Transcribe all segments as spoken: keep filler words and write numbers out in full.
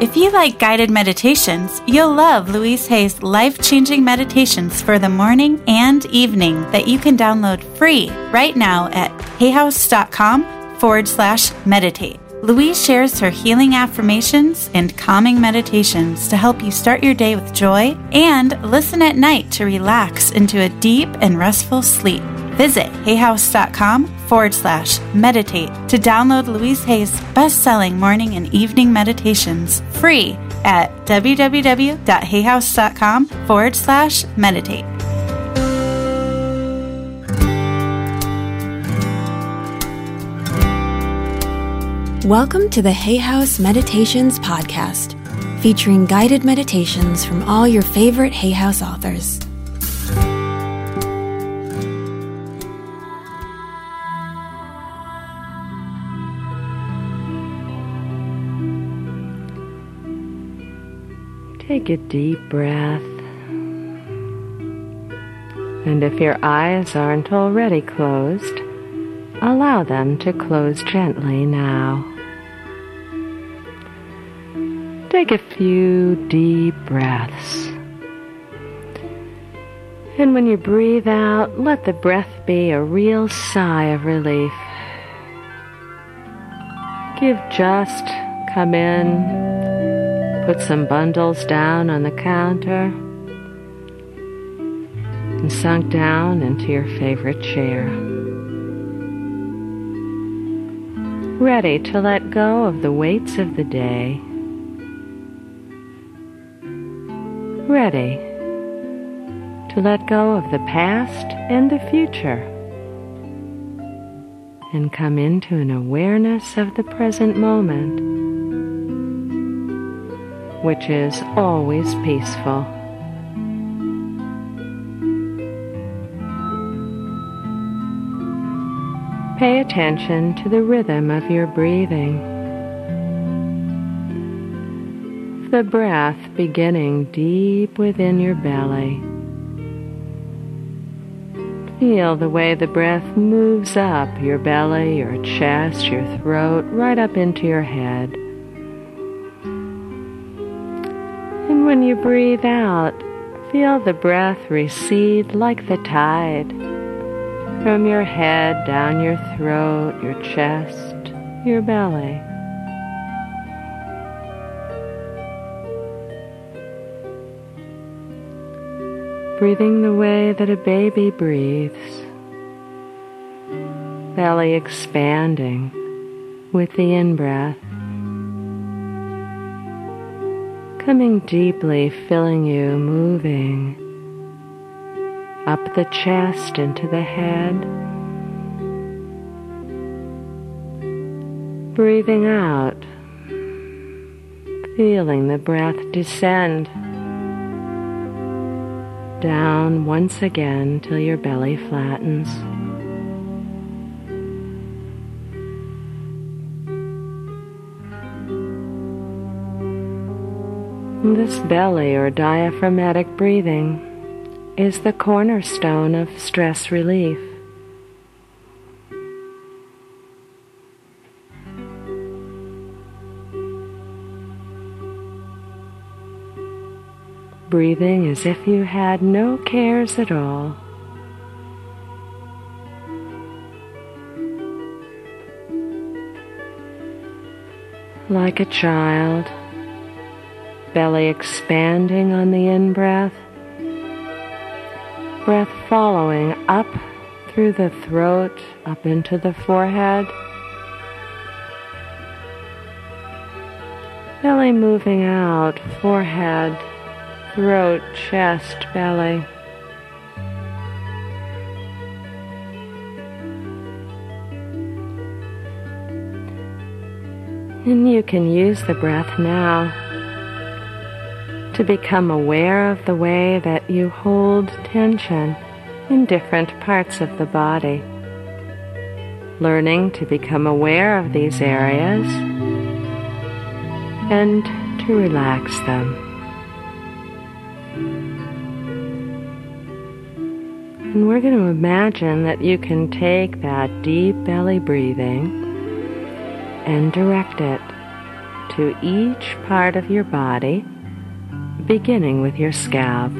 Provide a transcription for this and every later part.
If you like guided meditations, you'll love Louise Hay's life-changing meditations for the morning and evening that you can download free right now at hayhouse.com forward slash meditate. Louise shares her healing affirmations and calming meditations to help you start your day with joy and listen at night to relax into a deep and restful sleep. Visit hayhouse.com forward slash meditate to download Louise Hay's best-selling morning and evening meditations free at www.hayhouse.com forward slash meditate. Welcome to the Hay House Meditations Podcast, featuring guided meditations from all your favorite Hay House authors. Take a deep breath, and if your eyes aren't already closed, allow them to close gently now. Take a few deep breaths, and when you breathe out, let the breath be a real sigh of relief. Give just, come in. Put some bundles down on the counter and sunk down into your favorite chair, ready to let go of the weights of the day, ready to let go of the past and the future, and come into an awareness of the present moment, which is always peaceful. Pay attention to the rhythm of your breathing, the breath beginning deep within your belly. Feel the way the breath moves up your belly, your chest, your throat, right up into your head. When you breathe out, feel the breath recede like the tide from your head, down your throat, your chest, your belly. Breathing the way that a baby breathes, belly expanding with the in-breath, coming deeply, filling you, moving up the chest into the head. Breathing out, feeling the breath descend down once again till your belly flattens. This belly or diaphragmatic breathing is the cornerstone of stress relief. Breathing as if you had no cares at all. Like a child, belly expanding on the in-breath, breath following up through the throat, up into the forehead, belly moving out, forehead, throat, chest, belly. And you can use the breath now to become aware of the way that you hold tension in different parts of the body. Learning to become aware of these areas and to relax them. And we're going to imagine that you can take that deep belly breathing and direct it to each part of your body, beginning with your scalp.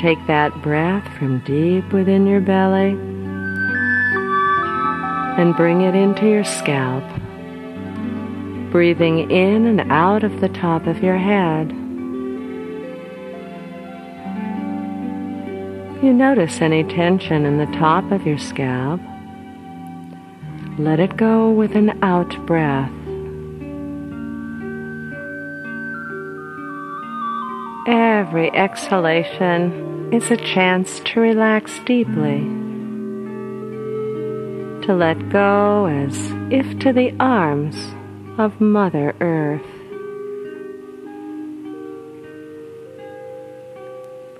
Take that breath from deep within your belly and bring it into your scalp, breathing in and out of the top of your head. You notice any tension in the top of your scalp. Let it go with an out breath. Every exhalation is a chance to relax deeply, to let go as if to the arms of Mother Earth.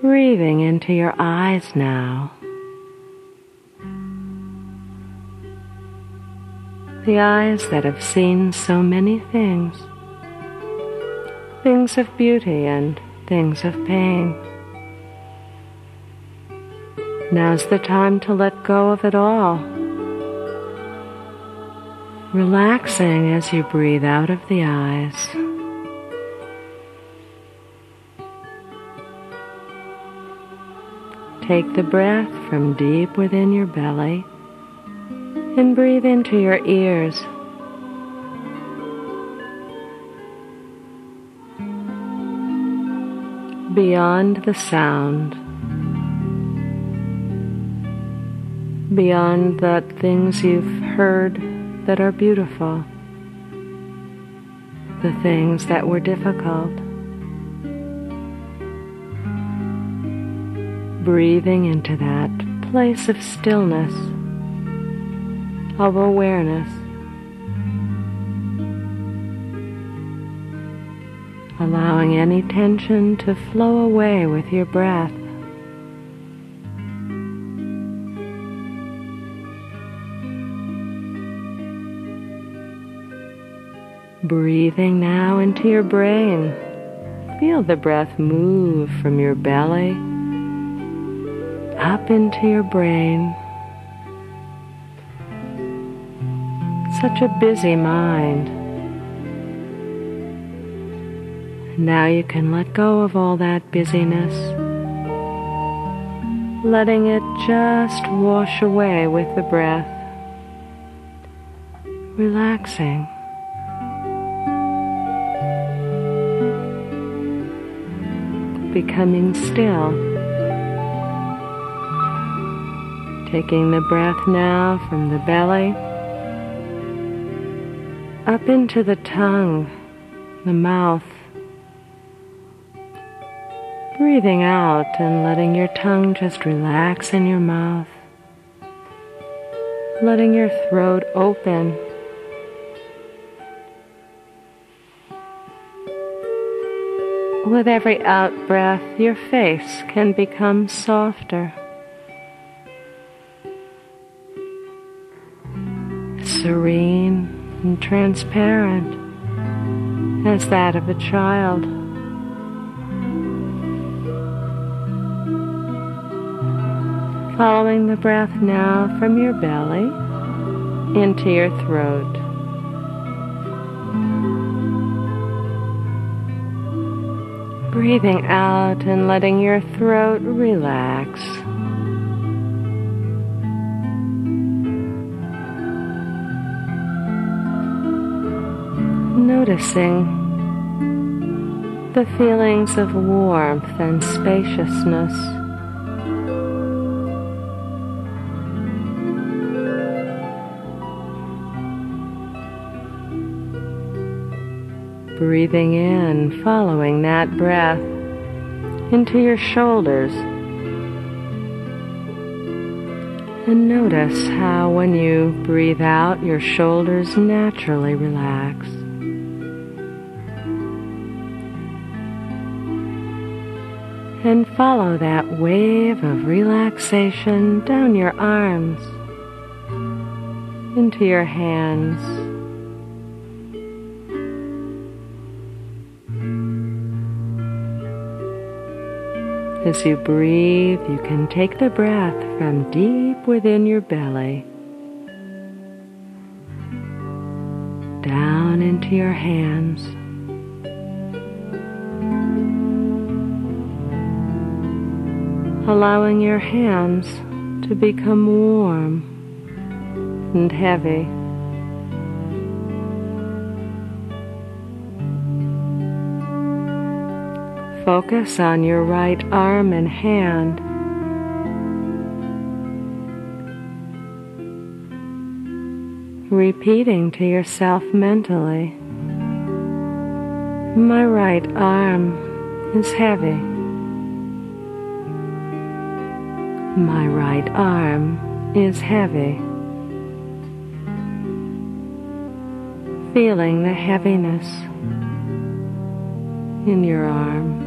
Breathing into your eyes now. The eyes that have seen so many things, things of beauty and things of pain. Now's the time to let go of it all, relaxing as you breathe out of the eyes. Take the breath from deep within your belly and breathe into your ears. Beyond the sound, beyond the things you've heard that are beautiful, the things that were difficult. Breathing into that place of stillness, of awareness. Allowing any tension to flow away with your breath. Breathing now into your brain. Feel the breath move from your belly up into your brain. Such a busy mind. Now you can let go of all that busyness, letting it just wash away with the breath, relaxing. Becoming still. Taking the breath now from the belly, up into the tongue, the mouth. Breathing out and letting your tongue just relax in your mouth. Letting your throat open. With every out breath, your face can become softer. Serene and transparent as that of a child. Following the breath now from your belly into your throat. Breathing out and letting your throat relax. Noticing the feelings of warmth and spaciousness. Breathing in, following that breath into your shoulders. And notice how when you breathe out, your shoulders naturally relax. And follow that wave of relaxation down your arms, into your hands. As you breathe, you can take the breath from deep within your belly, down into your hands. Allowing your hands to become warm and heavy. Focus on your right arm and hand. Repeating to yourself mentally, my right arm is heavy. My right arm is heavy. Feeling the heaviness in your arm.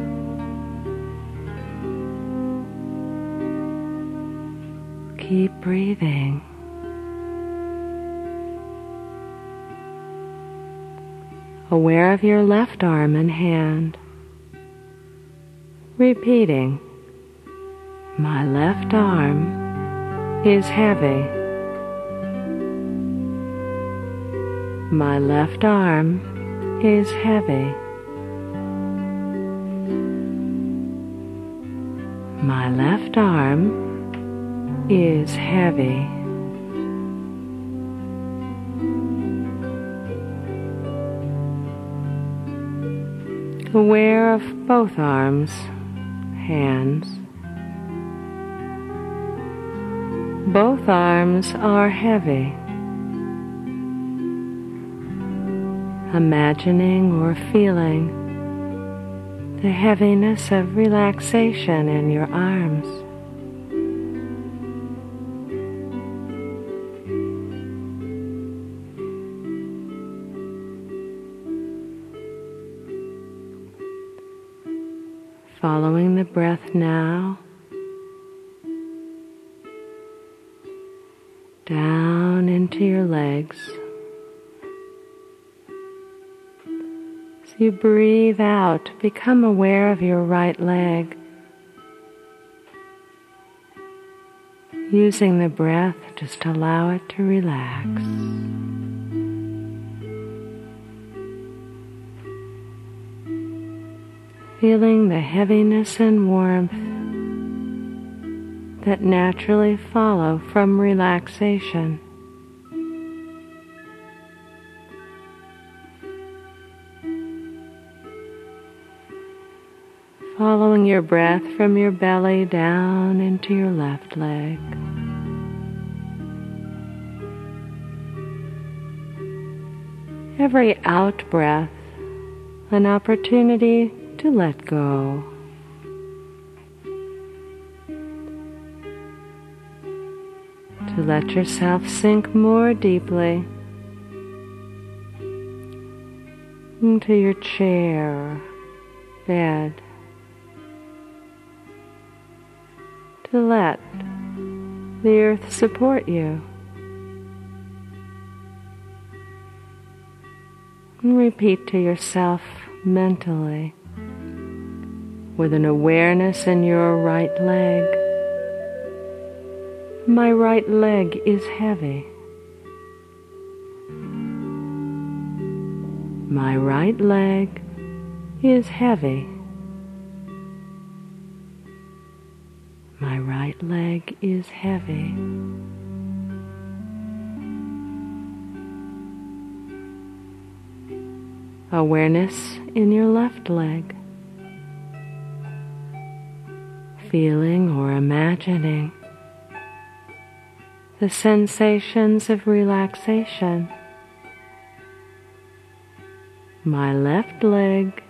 Keep breathing. Aware of your left arm and hand. Repeating, my left arm is heavy. My left arm is heavy. My left arm is heavy. Aware of both arms, hands. Both arms are heavy. Imagining or feeling the heaviness of relaxation in your arms. Following the breath now, down into your legs. As you breathe out, become aware of your right leg, using the breath just allow it to relax. Feeling the heaviness and warmth that naturally follow from relaxation. Following your breath from your belly down into your left leg. Every out breath, an opportunity to let go. To let yourself sink more deeply into your chair, bed. To let the earth support you. And repeat to yourself mentally, with an awareness in your right leg. My right leg is heavy. My right leg is heavy. My right leg is heavy. Awareness in your left leg. Feeling or imagining the sensations of relaxation. My left leg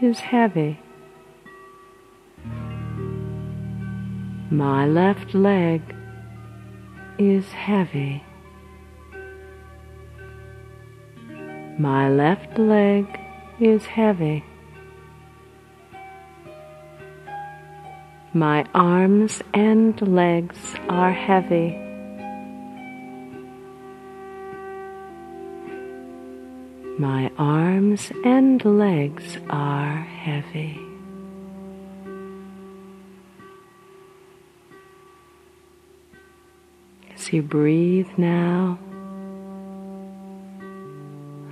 is heavy. My left leg is heavy. My left leg is heavy. My arms and legs are heavy. My arms and legs are heavy. As you breathe now,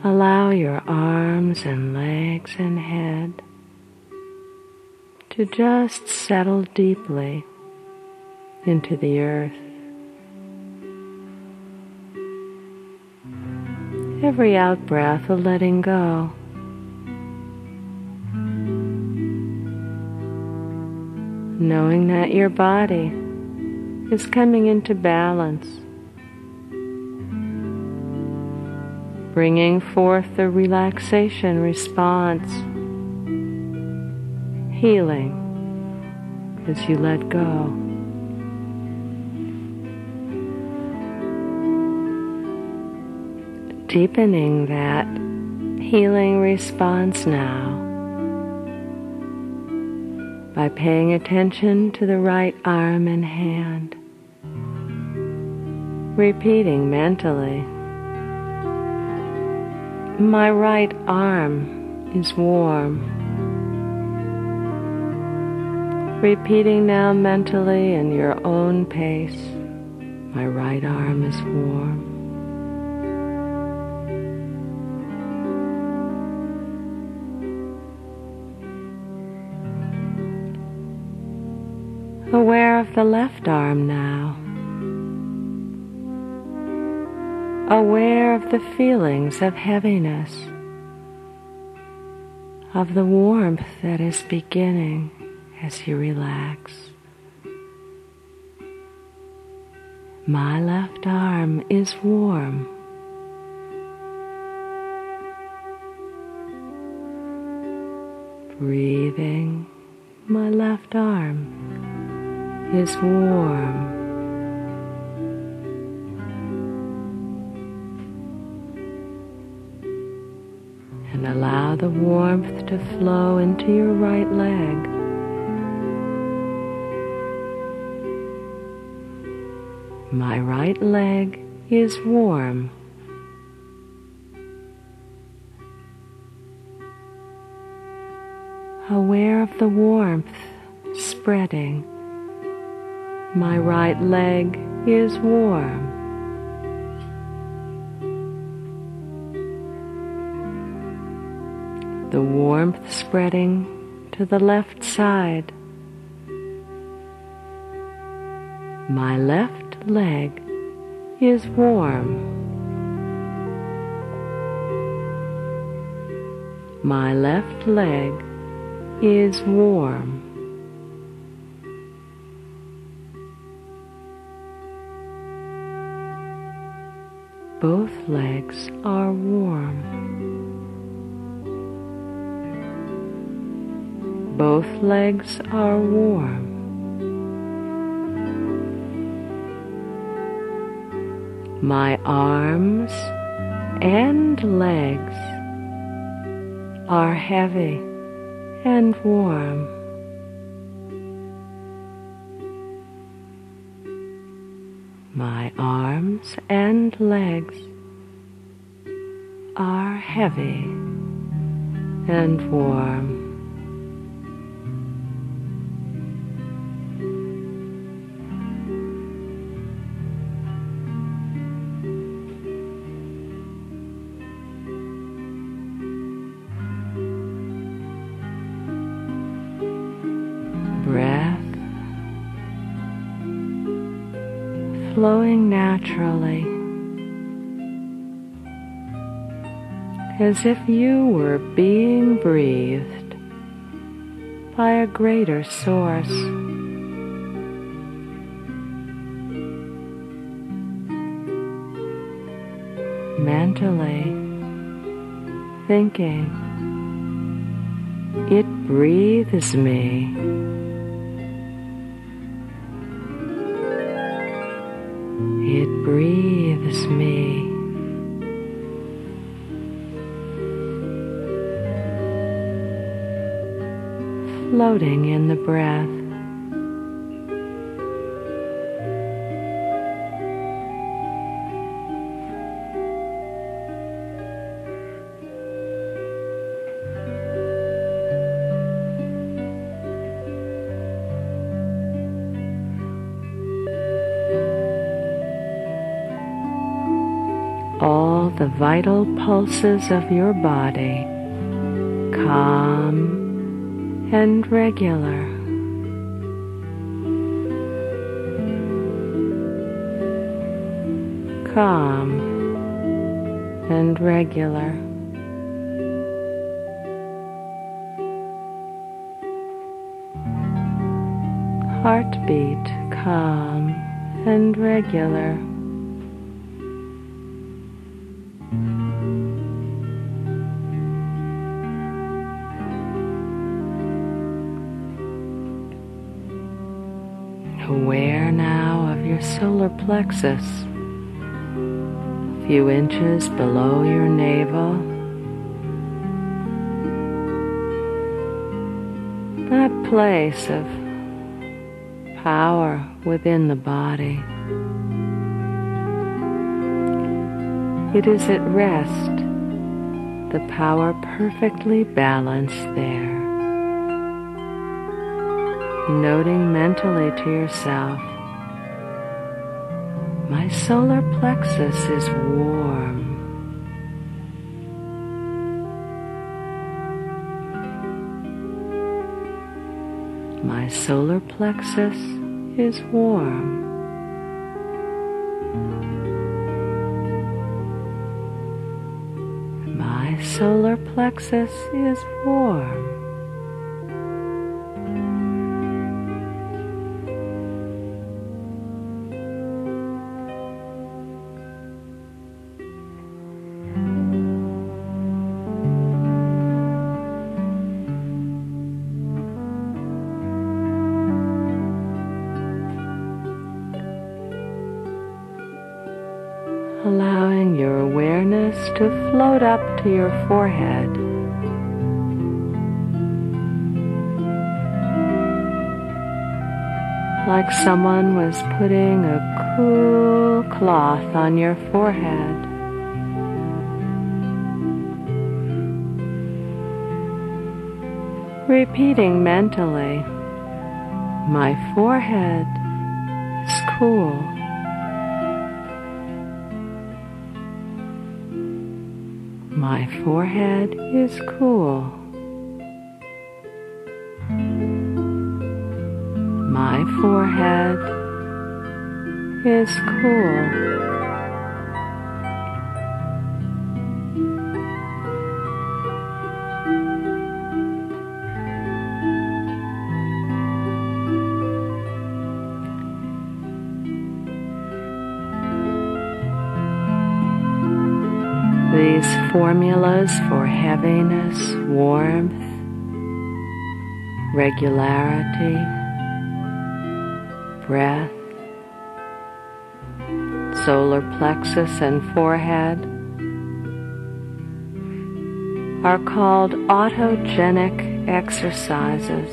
Allow your arms and legs and head to just settle deeply into the earth. Every out-breath of letting go. Knowing that your body is coming into balance, bringing forth the relaxation response, healing as you let go. Deepening that healing response now by paying attention to the right arm and hand, repeating mentally, my right arm is warm. Repeating now mentally in your own pace, my right arm is warm. Aware of the left arm now. Aware of the feelings of heaviness, of the warmth that is beginning as you relax. My left arm is warm. Breathing, my left arm is warm. And allow the warmth to flow into your right leg. My right leg is warm. Aware of the warmth spreading. My right leg is warm. The warmth spreading to the left side. My left leg is warm. My left leg is warm. Both legs are warm. Both legs are warm. My arms and legs are heavy and warm. My arms and legs are heavy and warm. Flowing naturally, as if you were being breathed by a greater source. Mentally thinking, it breathes me. It breathes me. Floating in the breath. The vital pulses of your body calm and regular. Calm and regular. Heartbeat calm and regular. Aware now of your solar plexus, a few inches below your navel, that place of power within the body. It is at rest, the power perfectly balanced there. Noting mentally to yourself, my solar plexus is warm. My solar plexus is warm. My solar plexus is warm. Allowing your awareness to float up to your forehead. Like someone was putting a cool cloth on your forehead. Repeating mentally, my forehead is cool. My forehead is cool. My forehead is cool. These formulas for heaviness, warmth, regularity, breath, solar plexus, and forehead are called autogenic exercises.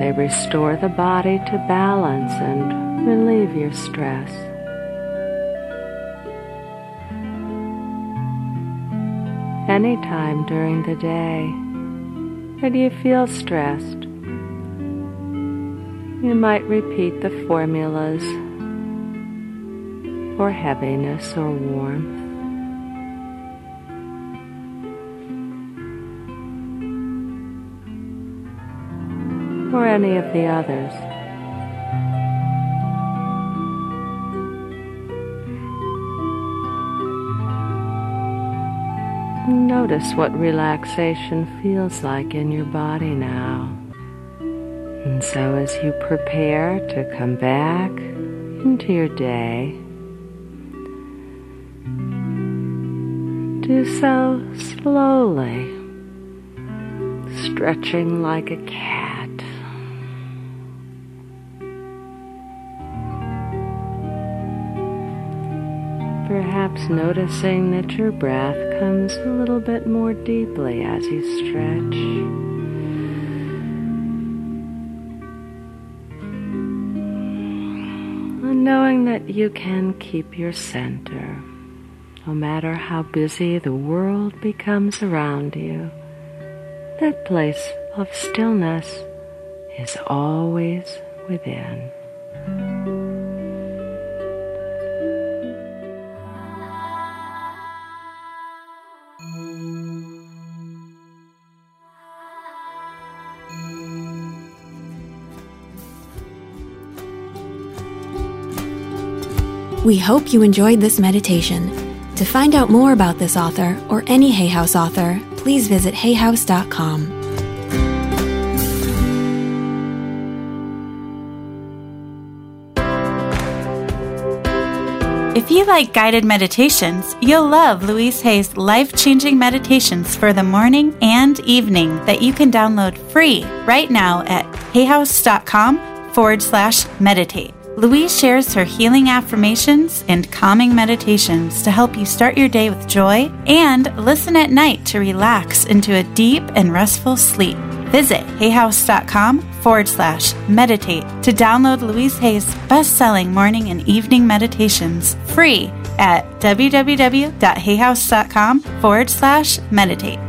They restore the body to balance and relieve your stress. Anytime during the day that you feel stressed, you might repeat the formulas for heaviness or warmth. Or any of the others. Notice what relaxation feels like in your body now. And so as you prepare to come back into your day, do so slowly, stretching like a cat. Perhaps noticing that your breath comes a little bit more deeply as you stretch. And knowing that you can keep your center, no matter how busy the world becomes around you, that place of stillness is always within. We hope you enjoyed this meditation. To find out more about this author or any Hay House author, please visit hay house dot com. If you like guided meditations, you'll love Louise Hay's life-changing meditations for the morning and evening that you can download free right now at hayhouse.com forward slash meditate. Louise shares her healing affirmations and calming meditations to help you start your day with joy and listen at night to relax into a deep and restful sleep. Visit hayhouse.com forward slash meditate to download Louise Hay's best-selling morning and evening meditations free at www.hayhouse.com forward slash meditate.